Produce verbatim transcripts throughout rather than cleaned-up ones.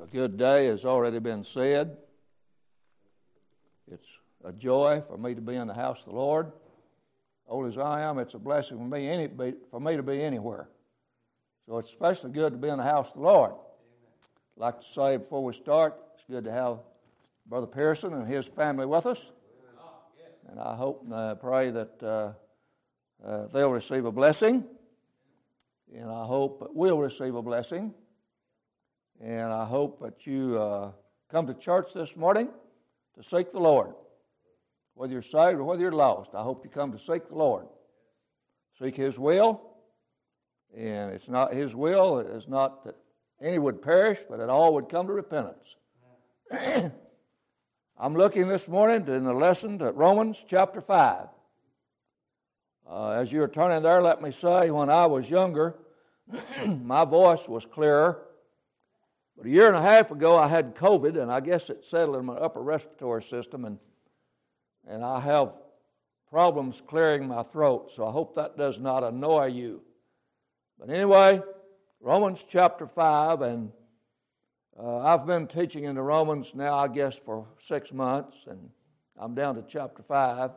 a good day has already been said. It's a joy for me to be in the house of the Lord. Old as I am, it's a blessing for me, any, for me to be anywhere. So it's especially good to be in the house of the Lord. I'd like to say before we start, it's good to have Brother Pearson and his family with us. And I hope and uh, pray that uh, uh, they'll receive a blessing. And I hope that we'll receive a blessing. And I hope that you uh, come to church this morning to seek the Lord. Whether you're saved or whether you're lost, I hope you come to seek the Lord. Seek His will. And it's not His will, it's not that any would perish, but that all would come to repentance. I'm looking this morning in the lesson at Romans chapter five. Uh, as you're turning there, let me say, when I was younger, my voice was clearer. But a year and a half ago, I had COVID, and I guess it settled in my upper respiratory system, and and I have problems clearing my throat, so I hope that does not annoy you. But anyway, Romans chapter five, and uh, I've been teaching into Romans now, I guess, for six months, and I'm down to chapter five.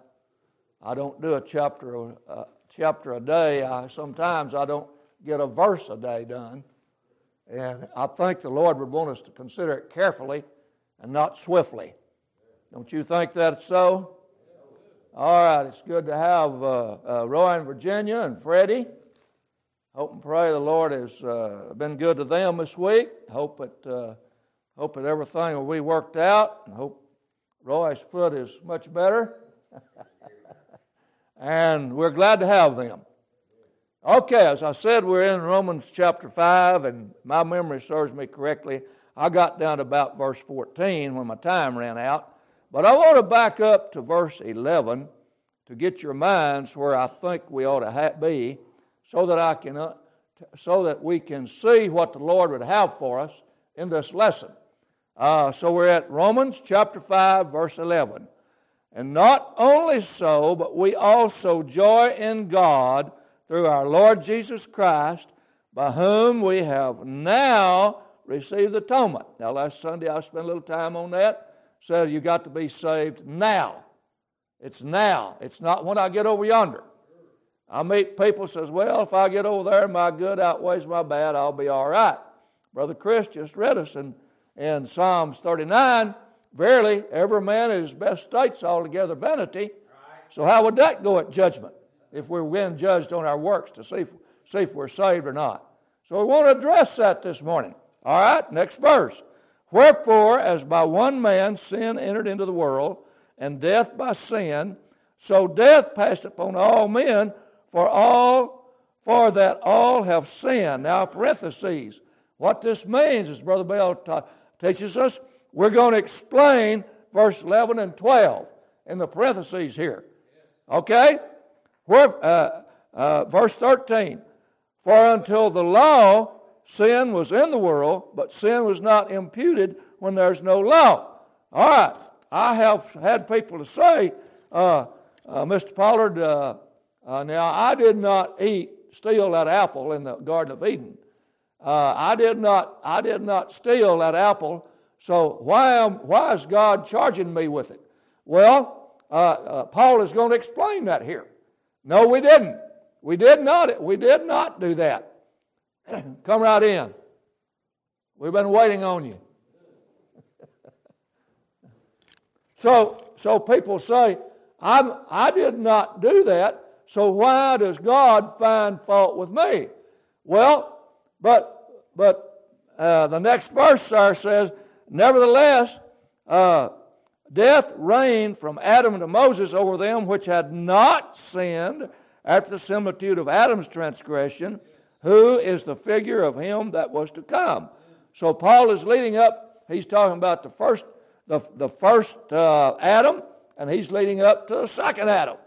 I don't do a chapter a chapter a day. I, sometimes I don't get a verse a day done, and I think the Lord would want us to consider it carefully and not swiftly. Don't you think that's so? All right, it's good to have uh, uh, Roy and Virginia and Freddie. Hope and pray the Lord has uh, been good to them this week. Hope that, uh, hope that everything will be worked out. And hope Roy's foot is much better. And we're glad to have them. Okay, as I said, we're in Romans chapter five, and my memory serves me correctly. I got down to about verse fourteen when my time ran out. But I want to back up to verse eleven to get your minds where I think we ought to ha- be. So that I can, uh, so that we can see what the Lord would have for us in this lesson. Uh, so we're at Romans chapter five, verse eleven. And not only so, but we also joy in God through our Lord Jesus Christ, by whom we have now received atonement. Now, last Sunday I spent a little time on that. Said you got to be saved now. It's now. It's not when I get over yonder. I meet people says, well, if I get over there, my good outweighs my bad, I'll be all right. Brother Chris just read us in, in Psalms thirty-nine, verily, every man in his best state's altogether vanity. So how would that go at judgment if we're being judged on our works to see if, see if we're saved or not? So we want to address that this morning. All right, next verse. Wherefore, as by one man sin entered into the world, and death by sin, so death passed upon all men, For all, for that all have sinned. Now, parentheses. What this means is, Brother Bell t- teaches us, we're going to explain verse eleven and twelve in the parentheses here. Okay? Where, uh, uh, verse thirteen. For until the law, sin was in the world, but sin was not imputed when there's no law. All right. I have had people to say, uh, uh, Mister Pollard, uh, Uh, now, I did not eat, steal that apple in the Garden of Eden. Uh, I did not I did not steal that apple, so why am, why is God charging me with it? Well, uh, uh, Paul is going to explain that here. No, we didn't. We did not, we did not do that. Come right in. We've been waiting on you. so, so people say, I'm, I did not do that. So why does God find fault with me? Well, but but uh, the next verse there says, nevertheless, uh, death reigned from Adam to Moses over them which had not sinned after the similitude of Adam's transgression, who is the figure of him that was to come. So Paul is leading up. He's talking about the first the the first uh, Adam, and he's leading up to the second Adam.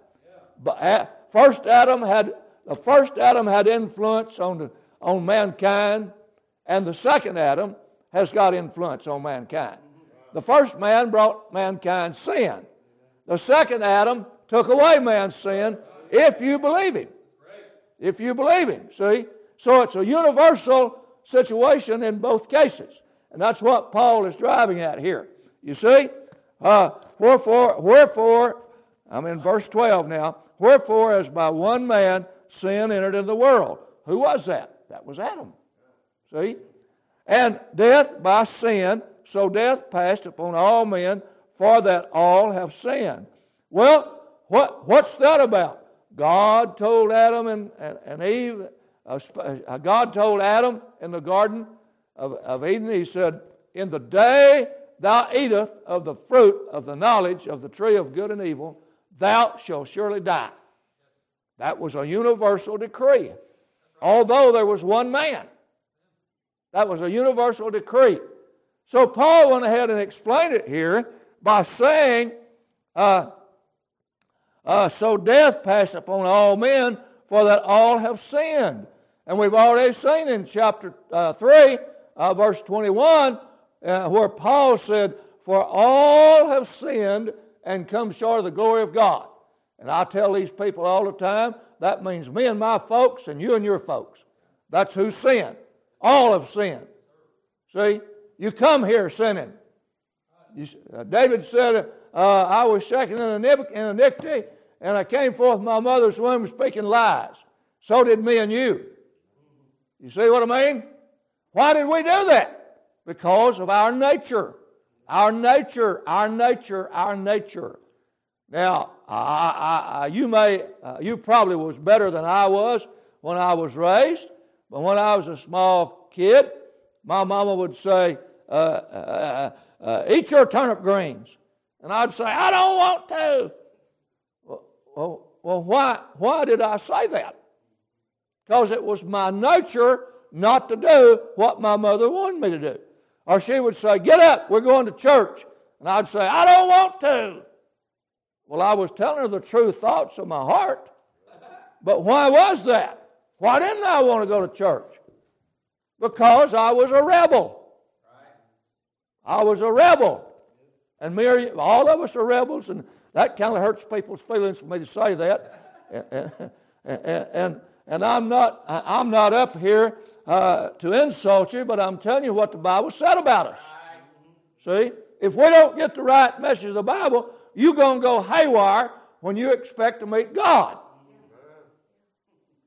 But uh, First Adam had the first Adam had influence on the, on mankind, and the second Adam has got influence on mankind. The first man brought mankind sin. The second Adam took away man's sin if you believe him. If you believe him, see? So it's a universal situation in both cases. And that's what Paul is driving at here. You see? Uh, wherefore, wherefore, I'm in verse twelve now. Wherefore, as by one man sin entered into the world. Who was that? That was Adam. See? And death by sin, so death passed upon all men, for that all have sinned. Well, what what's that about? God told Adam and, and, and Eve, uh, uh, God told Adam in the Garden of, of Eden, he said, in the day thou eatest of the fruit of the knowledge of the tree of good and evil, thou shalt surely die. That was a universal decree, although there was one man. That was a universal decree. So Paul went ahead and explained it here by saying, uh, uh, so death passed upon all men, for that all have sinned. And we've already seen in chapter uh, three, uh, verse twenty-one, uh, where Paul said, for all have sinned and come short of the glory of God. And I tell these people all the time, that means me and my folks and you and your folks. That's who sinned. All have sinned. See, you come here sinning. You, uh, David said, uh, I was shaken in iniquity, and I came forth from my mother's womb speaking lies. So did me and you. You see what I mean? Why did we do that? Because of our nature. Our nature, our nature, our nature. Now, I, I, I, you may, uh, you probably was better than I was when I was raised. But when I was a small kid, my mama would say, uh, uh, uh, eat your turnip greens. And I'd say, I don't want to. Well, well, well why, why did I say that? Because it was my nature not to do what my mother wanted me to do. Or she would say, get up, we're going to church. And I'd say, I don't want to. Well, I was telling her the true thoughts of my heart. But why was that? Why didn't I want to go to church? Because I was a rebel. I was a rebel. And me, all of us are rebels, and that kind of hurts people's feelings for me to say that. And, and, and, and I'm not I'm not up here uh, to insult you, but I'm telling you what the Bible said about us. See? If we don't get the right message of the Bible, you're going to go haywire when you expect to meet God.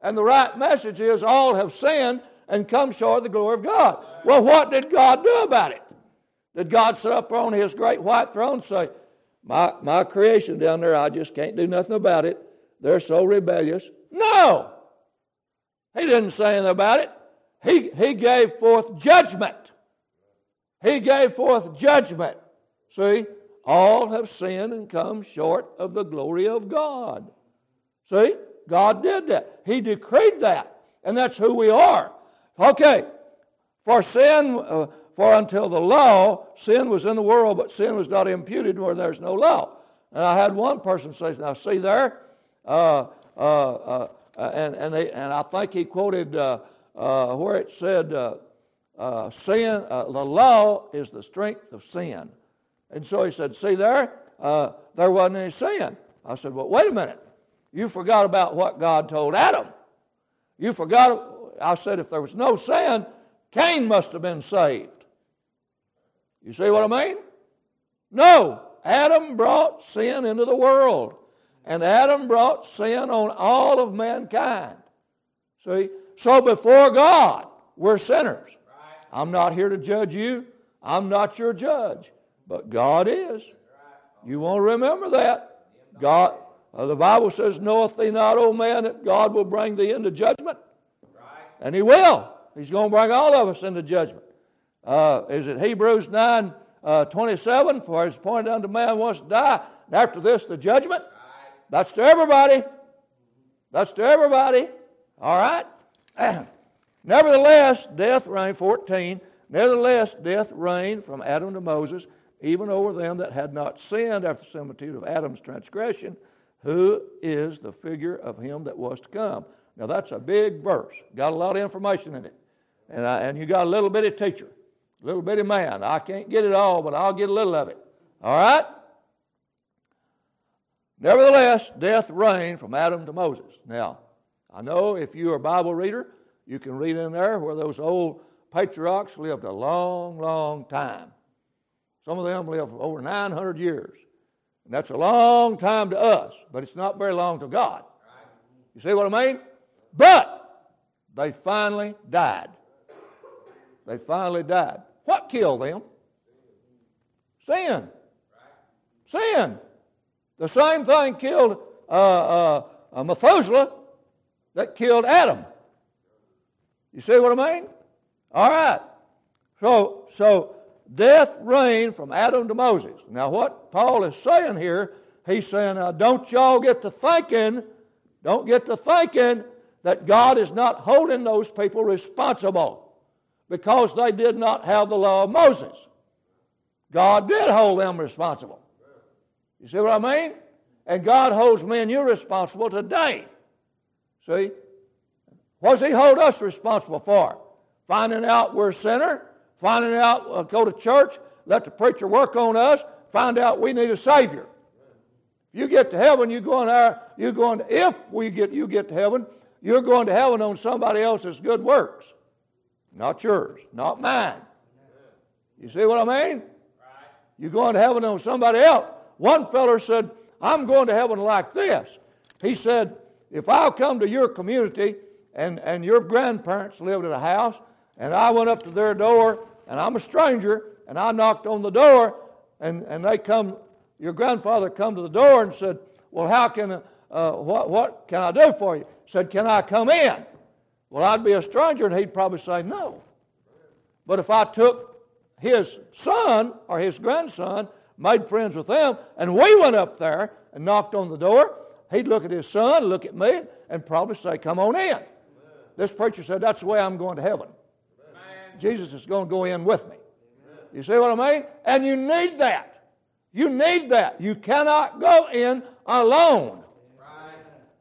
And the right message is all have sinned and come short of the glory of God. Well, what did God do about it? Did God sit up on his great white throne and say, my, my creation down there, I just can't do nothing about it. They're so rebellious. No. He didn't say anything about it. He, he gave forth judgment. He gave forth judgment. See, all have sinned and come short of the glory of God. See? God did that. He decreed that, and that's who we are. Okay, for sin, uh, for until the law, sin was in the world, but sin was not imputed where there's no law. And I had one person say, now see there, uh, uh, uh, and and, he, and I think he quoted uh, uh, where it said, uh, uh, sin, uh, the law is the strength of sin. And so he said, see there, uh, there wasn't any sin. I said, well, wait a minute. You forgot about what God told Adam. You forgot, I said, if there was no sin, Cain must have been saved. You see what I mean? No, Adam brought sin into the world. And Adam brought sin on all of mankind. See? So before God, we're sinners. I'm not here to judge you. I'm not your judge. But God is. You want to remember that. God... Uh, the Bible says, knoweth thee not, O man, that God will bring thee into judgment. Right. And he will. He's going to bring all of us into judgment. Uh, is it Hebrews nine, uh, twenty-seven? For it is appointed unto man once to die, and after this the judgment. Right. That's to everybody. That's to everybody. All right? Nevertheless, death reigned, fourteen. Nevertheless, death reigned from Adam to Moses, even over them that had not sinned after the similitude of Adam's transgression, who is the figure of him that was to come. Now that's a big verse. Got a lot of information in it. And, I, and you got a little bitty teacher. Little bitty man. I can't get it all, but I'll get a little of it. All right? Nevertheless, death reigned from Adam to Moses. Now, I know if you're a Bible reader, you can read in there where those old patriarchs lived a long, long time. Some of them lived for over nine hundred years. And that's a long time to us, but it's not very long to God. You see what I mean? But they finally died. They finally died. What killed them? Sin. Sin. The same thing killed uh, uh, Methuselah that killed Adam. You see what I mean? All right. So, so death reigned from Adam to Moses. Now what Paul is saying here, he's saying, uh, don't y'all get to thinking, don't get to thinking that God is not holding those people responsible because they did not have the law of Moses. God did hold them responsible. You see what I mean? And God holds me and you responsible today. See? What does He hold us responsible for? Finding out we're a sinner, finding out uh, go to church, let the preacher work on us, find out we need a Savior. If you get to heaven, you're going to, you're going to if we get you get to heaven, you're going to heaven on somebody else's good works. Not yours, not mine. You see what I mean? You're going to heaven on somebody else. One feller said, I'm going to heaven like this. He said, if I'll come to your community and, and your grandparents lived in a house and I went up to their door and I'm a stranger and I knocked on the door and, and they come, your grandfather come to the door and said, well, how can, uh, what, what can I do for you? Said, can I come in? Well, I'd be a stranger and he'd probably say no. But if I took his son or his grandson, made friends with them, and we went up there and knocked on the door, he'd look at his son, look at me, and probably say, come on in. Amen. This preacher said, that's the way I'm going to heaven. Amen. Jesus is going to go in with me. Amen. You see what I mean? And you need that. You need that. You cannot go in alone. Right.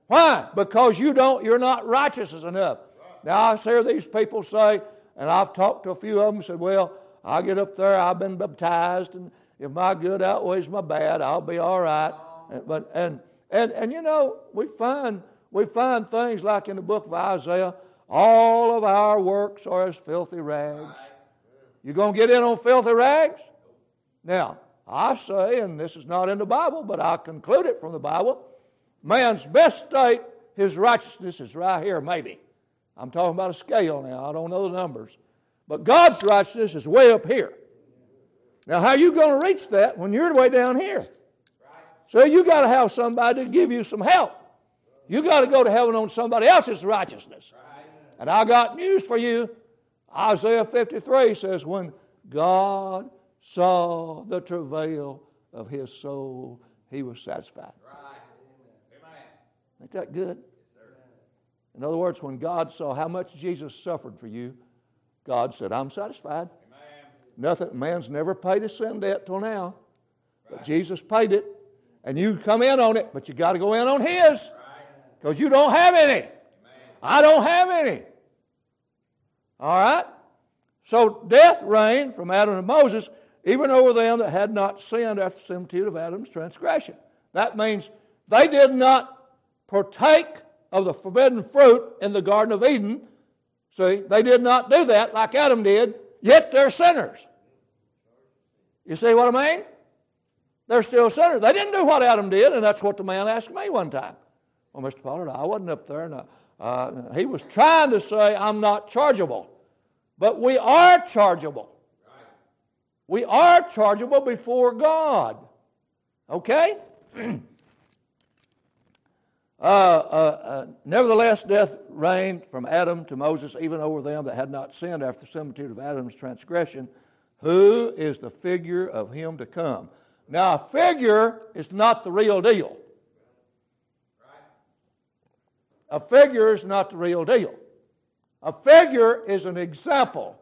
Why? Because you don't, you're not righteous enough. Right. Now, I hear these people say, and I've talked to a few of them, said, well, I get up there, I've been baptized, and if my good outweighs my bad, I'll be all right. And, but and and and you know, we find we find things like in the book of Isaiah, all of our works are as filthy rags. You gonna get in on filthy rags? Now, I say, and this is not in the Bible, but I conclude it from the Bible, man's best state, his righteousness is right here, maybe. I'm talking about a scale now, I don't know the numbers. But God's righteousness is way up here. Now, how are you going to reach that when you're way down here? So you got to have somebody to give you some help. You got to go to heaven on somebody else's righteousness. And I got news for you. Isaiah fifty-three says, when God saw the travail of his soul, he was satisfied. Ain't that good? In other words, when God saw how much Jesus suffered for you, God said, I'm satisfied. Nothing, man's never paid his sin debt till now, but right. Jesus paid it, and you come in on it, but you got to go in on His, because right. you don't have any. Amen. I don't have any. All right? So death reigned from Adam to Moses, even over them that had not sinned after the similitude of Adam's transgression. That means they did not partake of the forbidden fruit in the Garden of Eden. See, they did not do that like Adam did, yet they're sinners. You see what I mean? They're still sinners. They didn't do what Adam did, and that's what the man asked me one time. Well, Mister Pollard, I wasn't up there. And I, uh, he was trying to say, I'm not chargeable. But we are chargeable. Right. We are chargeable before God. Okay? uh, uh, uh, Nevertheless, death reigned from Adam to Moses, even over them that had not sinned after the similitude of Adam's transgression, who is the figure of him to come. Now, a figure is not the real deal. A figure is not the real deal. A figure is an example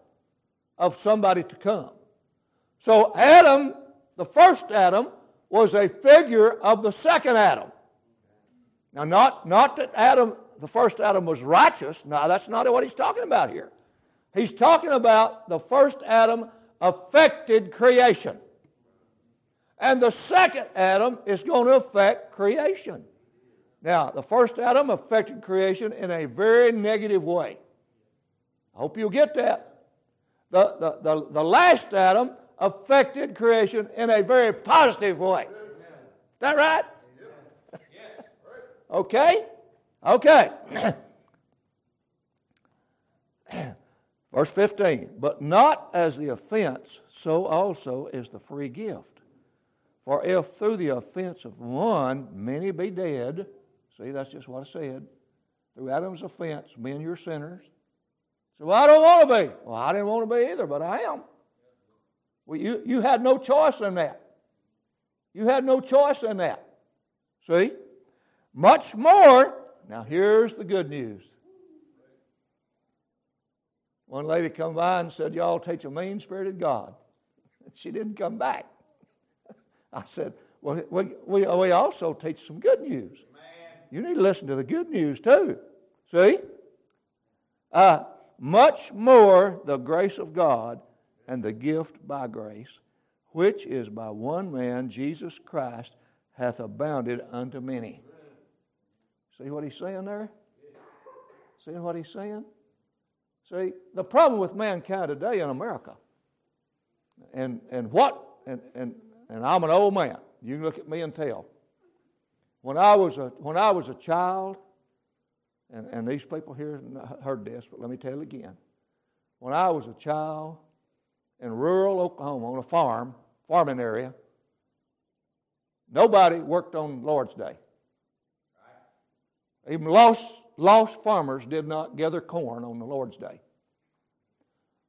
of somebody to come. So Adam, the first Adam, was a figure of the second Adam. Now, not, not that Adam, the first Adam was righteous. No, that's not what he's talking about here. He's talking about the first Adam affected creation. And the second Adam is going to affect creation. Now, the first Adam affected creation in a very negative way. I hope you'll get that. the, the, the, the last Adam affected creation in a very positive way. Amen. Is that right? Yeah. Yes. Okay? Okay. Verse fifteen, but not as the offense, so also is the free gift. For if through the offense of one many be dead, see, that's just what I said. Through Adam's offense, men, you're sinners. So, well, I don't want to be. Well, I didn't want to be either, but I am. Well, you, you had no choice in that. You had no choice in that. See? Much more. Now, here's the good news. One lady come by and said, y'all teach a mean-spirited God. She didn't come back. I said, well, we, we, we also teach some good news. You need to listen to the good news too. See? Uh, much more the grace of God and the gift by grace, which is by one man, Jesus Christ, hath abounded unto many. See what he's saying there? See what he's saying? See, the problem with mankind today in America, and and what, and and, and I'm an old man. You can look at me and tell. When I was a, when I was a child, and, and these people here heard this, but let me tell it again. When I was a child in rural Oklahoma on a farm, farming area, nobody worked on Lord's Day. Even lost, lost farmers did not gather corn on the Lord's Day.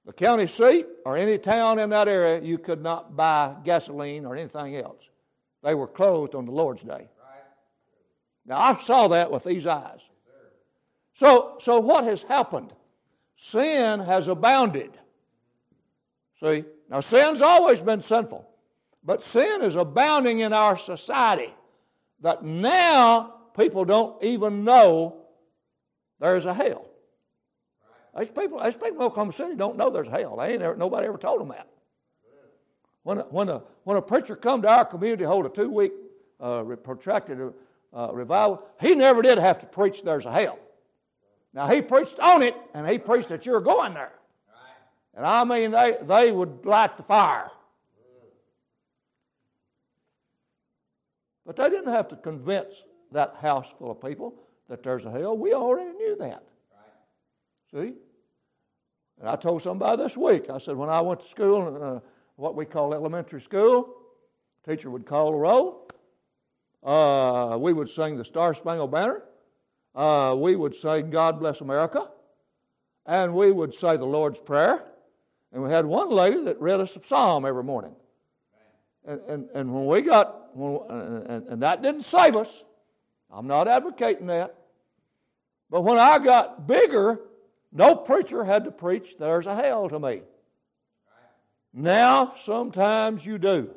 The county seat or any town in that area, you could not buy gasoline or anything else. They were closed on the Lord's Day. Now, I saw that with these eyes. So, so what has happened? Sin has abounded. See? Now, sin's always been sinful. But sin is abounding in our society that now people don't even know there's a hell. These people, these people in Oklahoma City don't know there's a hell. They ain't ever, nobody ever told them that. When a, when, a, when a preacher come to our community, hold a two-week uh, protracted... Uh, revival, he never did have to preach there's a hell. Now, he preached on it, and he preached that you're going there. Right. And I mean, they, they would light the fire. Good. But they didn't have to convince that house full of people that there's a hell. We already knew that. Right. See? And I told somebody this week, I said, when I went to school, uh, what we call elementary school, teacher would call the roll. Uh, we would sing the Star Spangled Banner. Uh, we would sing God Bless America. And we would say the Lord's Prayer. And we had one lady that read us a psalm every morning. And, and, and when we got, when, and, and that didn't save us. I'm not advocating that. But when I got bigger, no preacher had to preach there's a hell to me. Now, sometimes you do.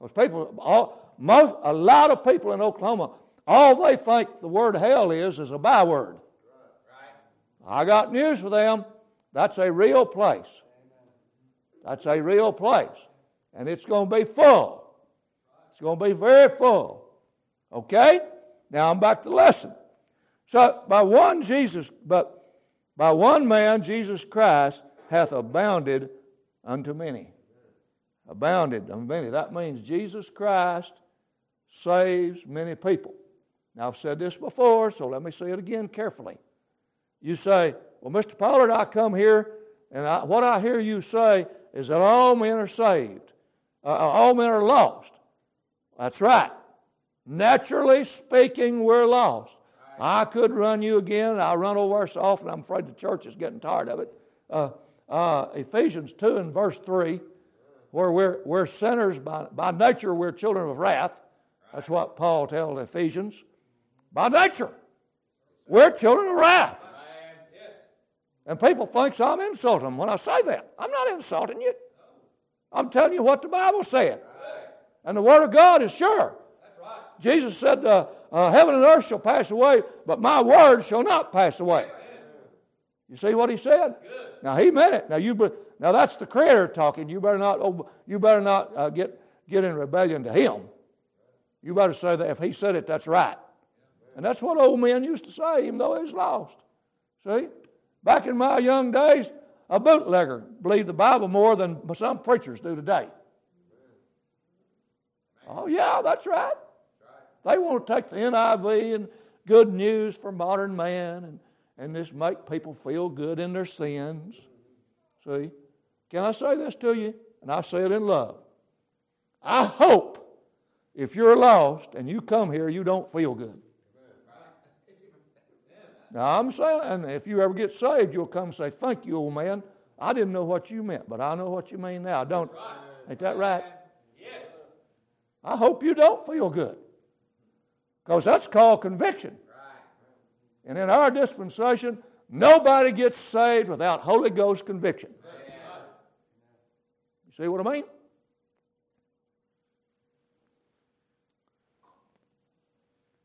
Because people... all. Most, a lot of people in Oklahoma, all they think the word hell is is a byword. Right. I got news for them. That's a real place. That's a real place. And it's going to be full. It's going to be very full. Okay? Now I'm back to the lesson. So by one Jesus, but by one man, Jesus Christ, hath abounded unto many. Abounded unto many. That means Jesus Christ saves many people. Now, I've said this before, so let me say it again carefully. You say, well, Mister Pollard, I come here, and I, what I hear you say is that all men are saved. Uh, all men are lost. That's right. Naturally speaking, we're lost. I could run you again. I run over so often, I'm afraid the church is getting tired of it. Uh, uh, Ephesians two and verse three, where we're, we're sinners. By, by nature, we're children of wrath. That's what Paul tells Ephesians. By nature, we're children of wrath. And people think so I'm insulting them when I say that. I'm not insulting you. I'm telling you what the Bible said. And the Word of God is sure. Jesus said, uh, uh, heaven and earth shall pass away, but my word shall not pass away. You see what he said? Now, he meant it. Now, you be, now that's the Creator talking. You better not, you better not uh, get, get in rebellion to him. You better say that if he said it, that's right. And that's what old men used to say, even though he was lost. See? Back in my young days, a bootlegger believed the Bible more than some preachers do today. Oh, yeah, that's right. They want to take the N I V and good news for modern man and, and just make people feel good in their sins. See? Can I say this to you? And I say it in love. I hope if you're lost and you come here, you don't feel good. Now, I'm saying, and if you ever get saved, you'll come and say, thank you, old man. I didn't know what you meant, but I know what you mean now. Don't, right. Ain't that right? Yes. I hope you don't feel good, because that's called conviction. Right. And in our dispensation, nobody gets saved without Holy Ghost conviction. Amen. You see what I mean?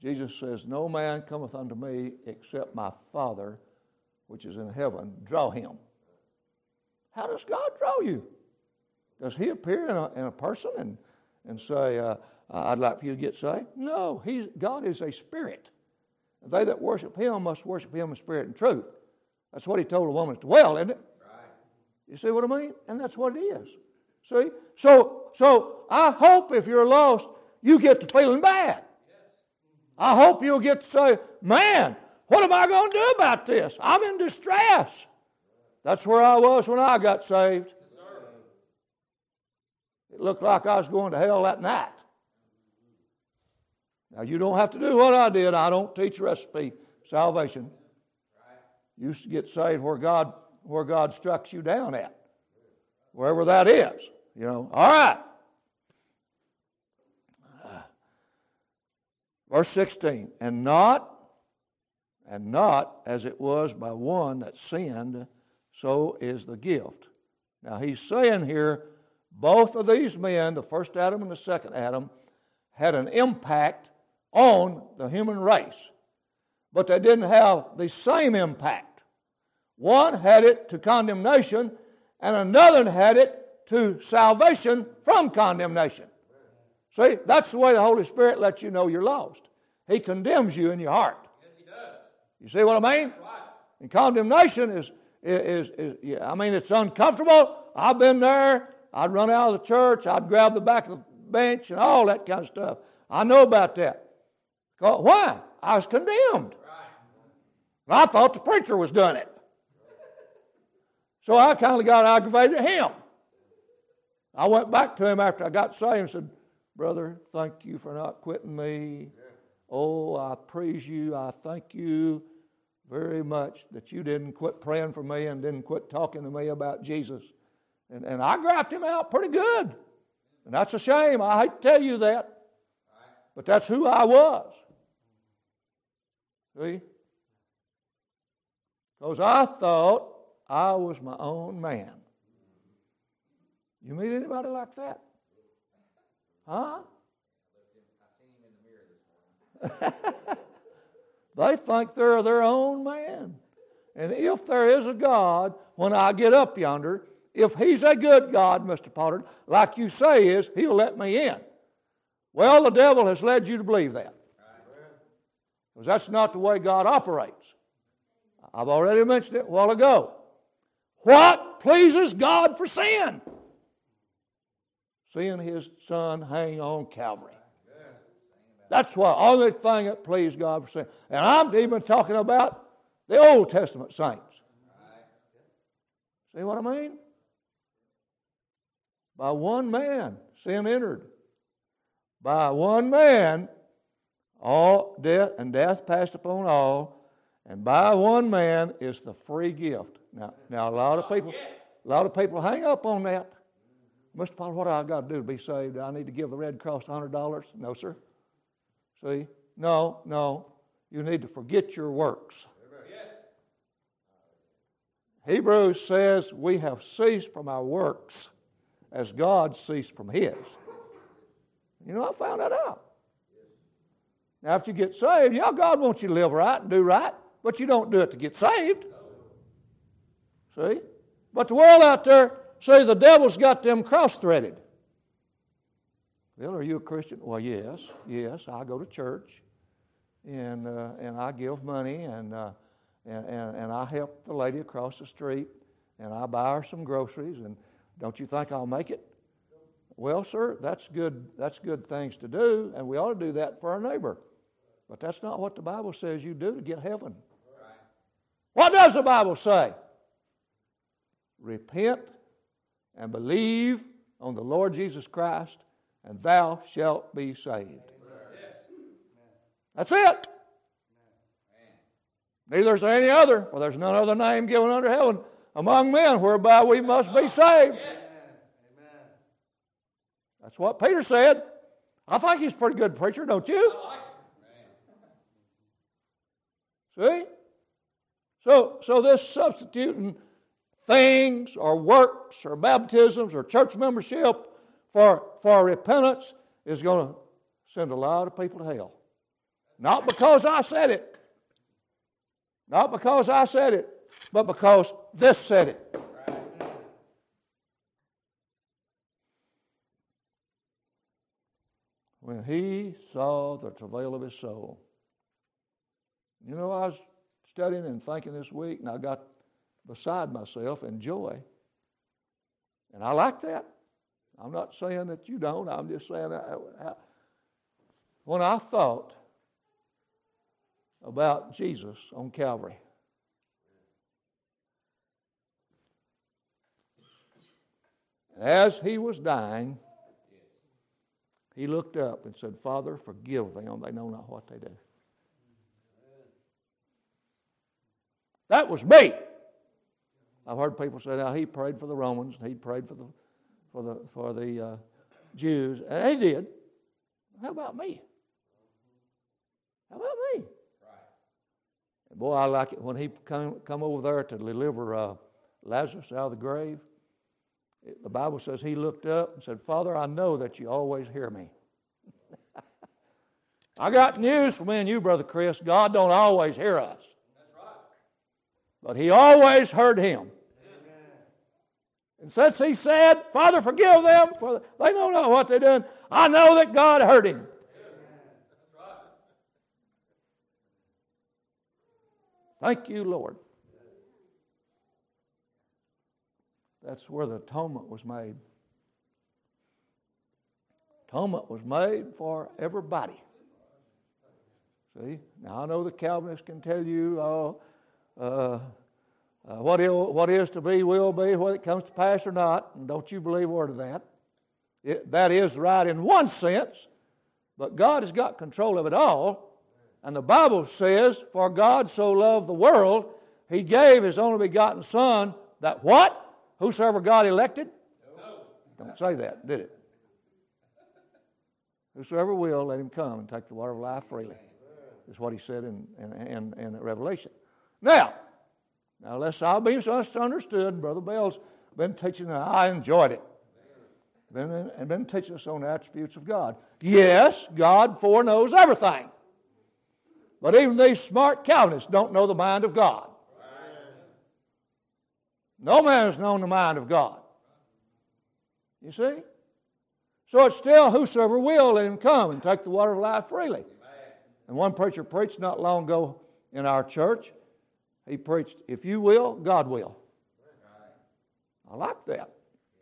Jesus says, no man cometh unto me except my Father, which is in heaven, draw him. How does God draw you? Does he appear in a, in a person and, and say, uh, I'd like for you to get saved? No, he's, God is a spirit. And they that worship him must worship him in spirit and truth. That's what he told the woman at the well, isn't it? Right. You see what I mean? And that's what it is. See? So, so I hope if you're lost, you get to feeling bad. I hope you'll get to say, man, what am I going to do about this? I'm in distress. That's where I was when I got saved. Yes, it looked like I was going to hell that night. Now, you don't have to do what I did. I don't teach recipe salvation. You used to get saved where God, where God strikes you down at, wherever that is. You know, all right. Verse sixteen, and not, and not as it was by one that sinned, so is the gift. Now he's saying here, both of these men, the first Adam and the second Adam, had an impact on the human race, but they didn't have the same impact. One had it to condemnation, and another had it to salvation from condemnation. See, that's the way the Holy Spirit lets you know you're lost. He condemns you in your heart. Yes, he does. You see what I mean? That's right. And condemnation is, is, is, is yeah, I mean, it's uncomfortable. I've been there. I'd run out of the church. I'd grab the back of the bench and all that kind of stuff. I know about that. Why? I was condemned. Right. And I thought the preacher was doing it. So I kind of got aggravated at him. I went back to him after I got saved and said, brother, thank you for not quitting me. Oh, I praise you. I thank you very much that you didn't quit praying for me and didn't quit talking to me about Jesus. And, and I grabbed him out pretty good. And that's a shame. I hate to tell you that. But that's who I was. See? Because I thought I was my own man. You meet anybody like that? Huh? They think they're their own man. And if there is a God, when I get up yonder, if he's a good God, Mister Potter, like you say is, he'll let me in. Well, the devil has led you to believe that. Because that's not the way God operates. I've already mentioned it a while ago. What pleases God for sin? Seeing his son hang on Calvary. That's the only thing that pleased God for sin. And I'm even talking about the Old Testament saints. See what I mean? By one man, sin entered. By one man, all death and death passed upon all. And by one man is the free gift. Now, now a lot of people, a lot of people hang up on that. Mister Potter, what do I got to do to be saved? Do I need to give the Red Cross one hundred dollars? No, sir. See? No, no. You need to forget your works. Yes. Hebrews says we have ceased from our works as God ceased from his. You know, I found that out. Now, after you get saved, yeah, God wants you to live right and do right, but you don't do it to get saved. See? But the world out there, see, the devil's got them cross-threaded. Well, are you a Christian? Well, yes, yes. I go to church, and uh, and I give money, and, uh, and and and I help the lady across the street, and I buy her some groceries, and don't you think I'll make it? Well, sir, that's good, that's good things to do, and we ought to do that for our neighbor. But that's not what the Bible says you do to get heaven. Right. What does the Bible say? Repent and believe on the Lord Jesus Christ, and thou shalt be saved. Yes. That's it. Neither is there any other, for there's none other name given under heaven among men whereby we must be saved. Yes. That's what Peter said. I think he's a pretty good preacher, don't you? See? So, so this substituting things or works or baptisms or church membership for, for repentance is going to send a lot of people to hell. Not because I said it. Not because I said it, but because this said it. When he saw the travail of his soul. You know, I was studying and thinking this week, and I got beside myself in joy. And I like that. I'm not saying that you don't. I'm just saying I, I, when I thought about Jesus on Calvary, as he was dying, he looked up and said, Father, forgive them. They know not what they do. That was me. I've heard people say, now, he prayed for the Romans, and he prayed for the for the, for the uh, Jews. And he did. How about me? How about me? Right. And boy, I like it. When he come, come over there to deliver uh, Lazarus out of the grave, the Bible says he looked up and said, Father, I know that you always hear me. I got news for me and you, Brother Chris. God don't always hear us. That's right. But he always heard him. Amen. And since he said, Father, forgive them, for they don't know what they're doing, I know that God heard him. Amen. That's right. Thank you, Lord. That's where the atonement was made. Atonement was made for everybody. See? Now, I know the Calvinists can tell you, oh, uh, uh, what, il- what is to be will be, whether it comes to pass or not, and don't you believe a word of that. It, that is right in one sense, but God has got control of it all, and the Bible says, for God so loved the world, he gave his only begotten Son, that what? Whosoever God elected? No. Don't say that, did it? Whosoever will, let him come and take the water of life freely. Is what he said in, in, in, in Revelation. Now, now, lest I be misunderstood, Brother Bell's been teaching, and I enjoyed it, been, and been teaching us on the attributes of God. Yes, God foreknows everything. But even these smart Calvinists don't know the mind of God. No man has known the mind of God. You see? So it's still whosoever will, let him come and take the water of life freely. Amen. And one preacher preached not long ago in our church. He preached, if you will, God will. I like that.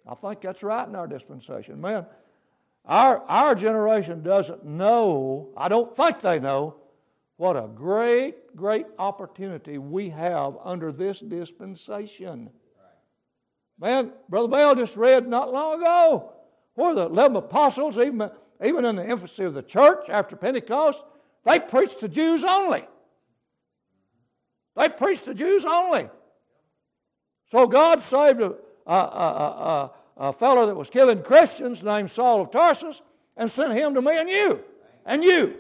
I think that's right in our dispensation. Man, our, our generation doesn't know, I don't think they know, what a great, great opportunity we have under this dispensation. Man, Brother Bell just read not long ago where the eleven apostles, even, even in the infancy of the church after Pentecost, they preached to Jews only. They preached to Jews only. So God saved a, a, a, a, a fellow that was killing Christians named Saul of Tarsus and sent him to me and you. And you.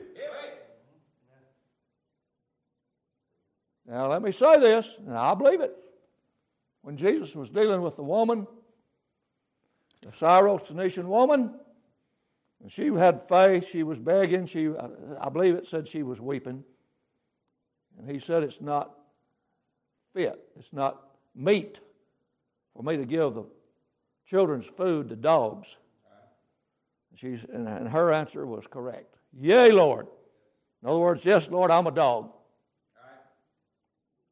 Now let me say this, and I believe it. When Jesus was dealing with the woman, the Syrophoenician woman, and she had faith, she was begging, she, I believe it said she was weeping. And he said, it's not fit, it's not meet for me to give the children's food to dogs. And, she's, and her answer was correct. Yea, Lord. In other words, yes, Lord, I'm a dog.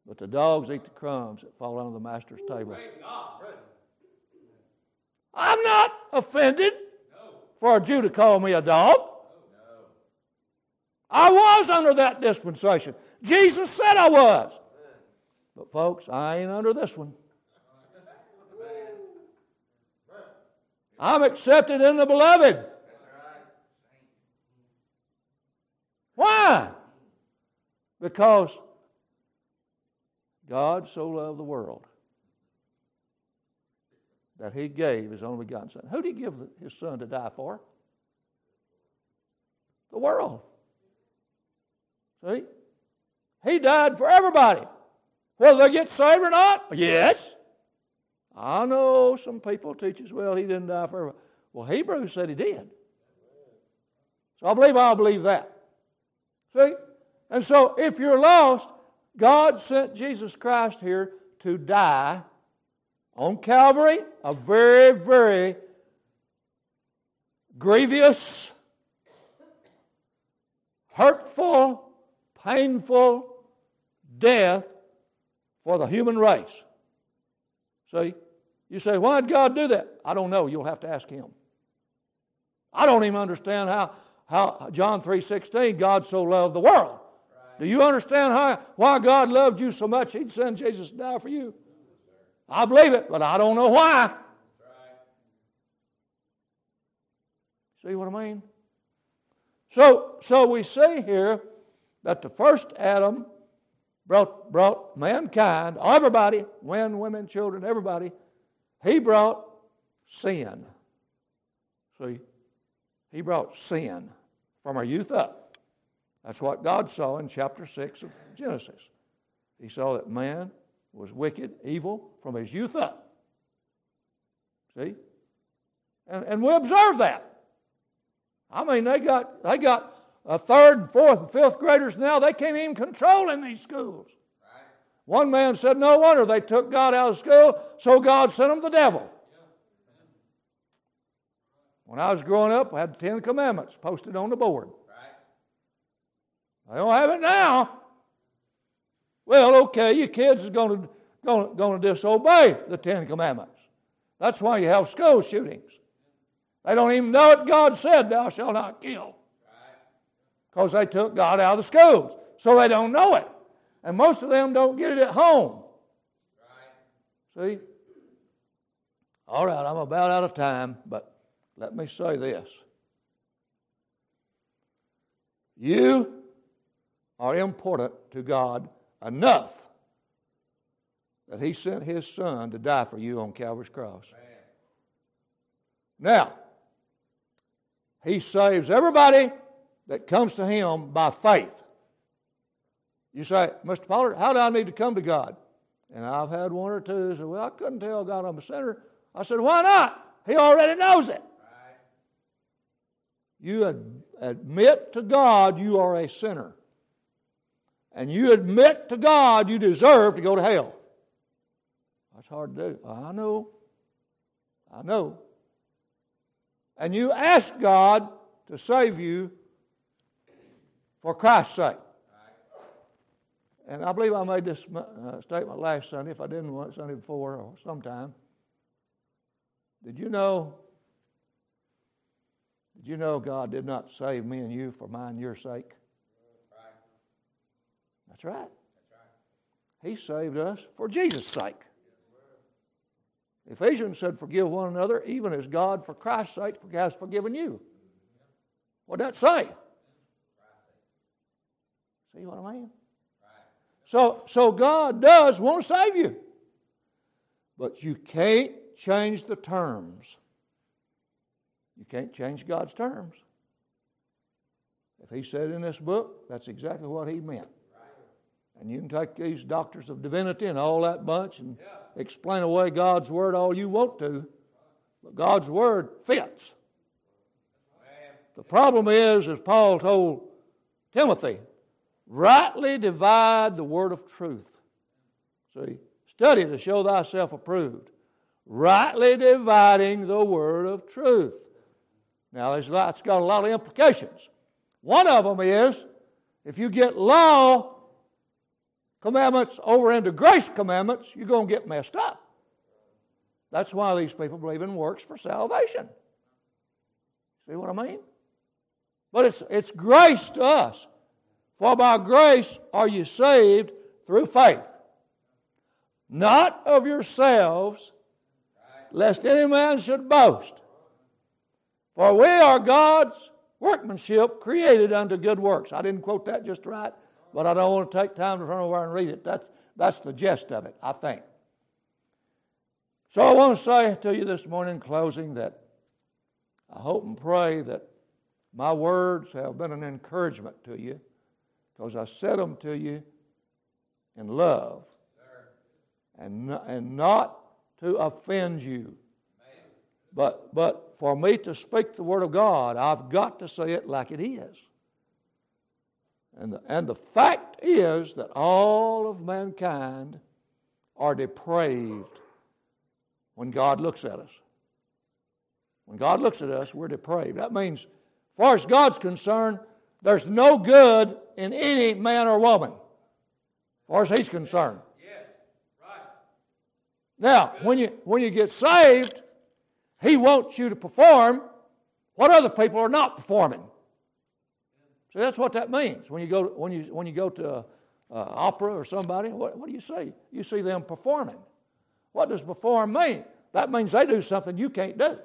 but the dogs eat the crumbs that fall on the master's table. I'm not offended for a Jew to call me a dog. I was under that dispensation. Jesus said I was. But folks, I ain't under this one. I'm accepted in the beloved. Why? Because God so loved the world that He gave His only begotten Son. Who did He give His Son to die for? The world. See? He died for everybody. Whether they get saved or not? Yes. I know some people teach us, well, He didn't die for everybody. Well, Hebrews said He did. So I believe I'll believe that. See? And so if you're lost, God sent Jesus Christ here to die on Calvary, a very, very grievous, hurtful, painful death for the human race. See? You say, why did God do that? I don't know. You'll have to ask Him. I don't even understand how, how John three sixteen, God so loved the world. Right. Do you understand how, why God loved you so much He'd send Jesus to die for you? I believe it, but I don't know why. Right. See what I mean? So, so we see here that the first Adam brought, brought mankind, everybody, men, women, children, everybody. He brought sin. See, He brought sin from our youth up. That's what God saw in chapter six of Genesis. He saw that man was wicked, evil, from his youth up. See? And, and we observe that. I mean, they got, they got a third, fourth, and fifth graders now, they can't even control in these schools. Right. One man said, no wonder they took God out of school, so God sent them the devil. Yeah. When I was growing up, I had the Ten Commandments posted on the board. Right. They don't have it now. Well, okay, your kids is going to going, going to disobey the Ten Commandments. That's why you have school shootings. They don't even know what God said, thou shalt not kill. Because they took God out of the schools. So they don't know it. And most of them don't get it at home. Right. See? All right, I'm about out of time, but let me say this. You are important to God enough that He sent His Son to die for you on Calvary's cross. Man. Now, He saves everybody that comes to Him by faith. You say, Mister Pollard, how do I need to come to God? And I've had one or two say, well, I couldn't tell God I'm a sinner. I said, why not? He already knows it. Right. You ad- admit to God you are a sinner. And you admit to God you deserve to go to hell. That's hard to do. I know. I know. And you ask God to save you for Christ's sake. And I believe I made this uh, statement last Sunday, if I didn't want it Sunday before or sometime. Did you know, did you know God did not save me and you for mine and your sake? That's right. He saved us for Jesus' sake. Ephesians said, forgive one another, even as God for Christ's sake has forgiven you. What did that say? See what I mean? So, so God does want to save you. But you can't change the terms. You can't change God's terms. If He said in this book, that's exactly what He meant. And you can take these doctors of divinity and all that bunch and yeah. explain away God's Word all you want to. But God's Word fits. Man. The problem is, as Paul told Timothy, rightly divide the word of truth. See, study to show thyself approved. Rightly dividing the word of truth. Now, it's got a lot of implications. One of them is, if you get law commandments over into grace commandments, you're going to get messed up. That's why these people believe in works for salvation. See what I mean? But it's, it's grace to us. For by grace are you saved through faith, not of yourselves, lest any man should boast. For we are God's workmanship created unto good works. I didn't quote that just right, but I don't want to take time to turn over and read it. That's, that's the gist of it, I think. So I want to say to you this morning in closing that I hope and pray that my words have been an encouragement to you, because I said them to you in love and, and not to offend you. But, but for me to speak the Word of God, I've got to say it like it is. And the, and the fact is that all of mankind are depraved when God looks at us. When God looks at us, we're depraved. That means, as far as God's concerned, there's no good in any man or woman, as far as He's concerned. Yes, right. Now, when you, when you get saved, He wants you to perform what other people are not performing. So that's what that means. When you go, when you, when you go to a, a opera or somebody, what, what do you see? You see them performing. What does perform mean? That means they do something you can't do.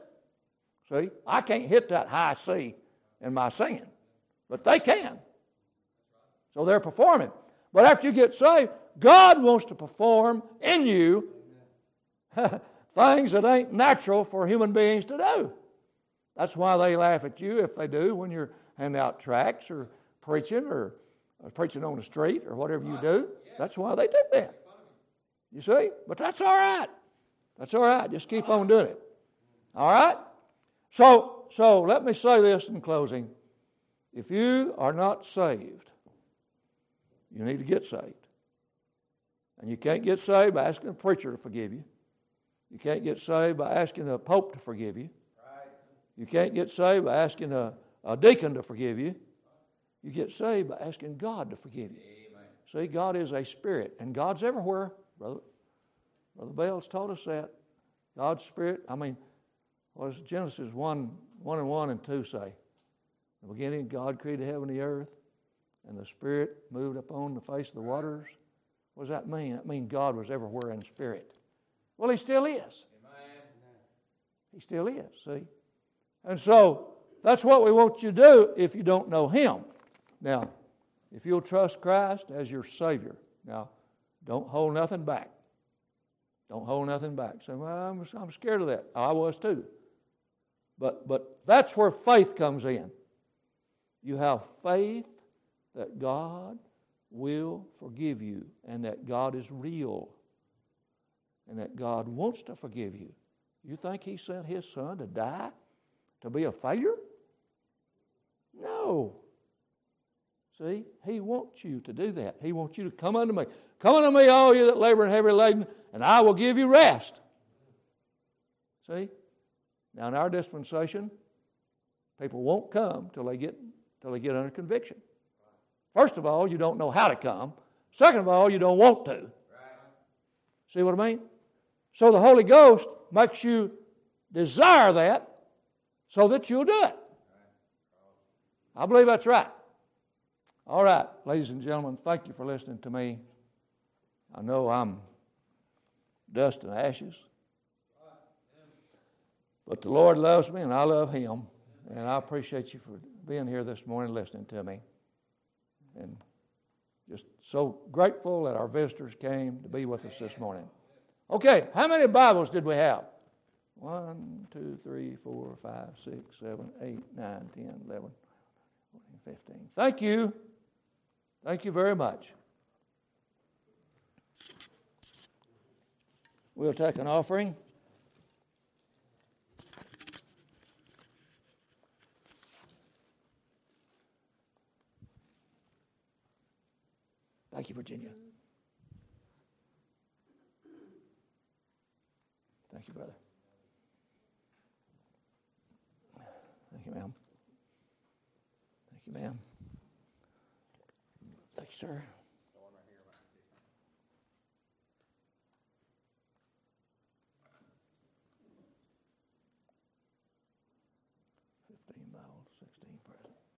See, I can't hit that high C in my singing, but they can. So they're performing. But after you get saved, God wants to perform in you things that ain't natural for human beings to do. That's why they laugh at you if they do when you're handing out tracts or preaching or, or preaching on the street or whatever you do. That's why they do that. You see? But that's all right. That's all right. Just keep on doing it. All right? So, so let me say this in closing. If you are not saved, you need to get saved. And you can't get saved by asking a preacher to forgive you. You can't get saved by asking a pope to forgive you. You can't get saved by asking a, a deacon to forgive you. You get saved by asking God to forgive you. Amen. See, God is a spirit, and God's everywhere. Brother, Brother Bell's told us that. God's spirit, I mean, what does Genesis one, one and one and two say? In the beginning, God created heaven and the earth, and the spirit moved upon the face of the waters. What does that mean? That means God was everywhere in spirit. Well, He still is. Amen. He still is, see? And so that's what we want you to do if you don't know Him. Now, if you'll trust Christ as your Savior, now, don't hold nothing back. Don't hold nothing back. Say, well, I'm, I'm scared of that. I was too. But, but that's where faith comes in. You have faith that God will forgive you and that God is real, and that God wants to forgive you. You think He sent His Son to die, to be a failure? No. See, He wants you to do that. He wants you to come unto me. Come unto me, all you that labor and heavy laden, and I will give you rest. See? Now, in our dispensation, people won't come till they get, till they get under conviction. First of all, you don't know how to come. Second of all, you don't want to. See what I mean? So the Holy Ghost makes you desire that so that you'll do it. I believe that's right. All right, ladies and gentlemen, thank you for listening to me. I know I'm dust and ashes, but the Lord loves me and I love Him, and I appreciate you for being here this morning listening to me. And just so grateful that our visitors came to be with us this morning. Okay, how many Bibles did we have? One, two, three, four, five, six, seven, eight, nine, ten, eleven, fourteen, fifteen. Thank you. Thank you very much. We'll take an offering. Thank you, Virginia. Thank you, brother. Thank you, ma'am. Thank you, ma'am. Thank you, sir. Amen.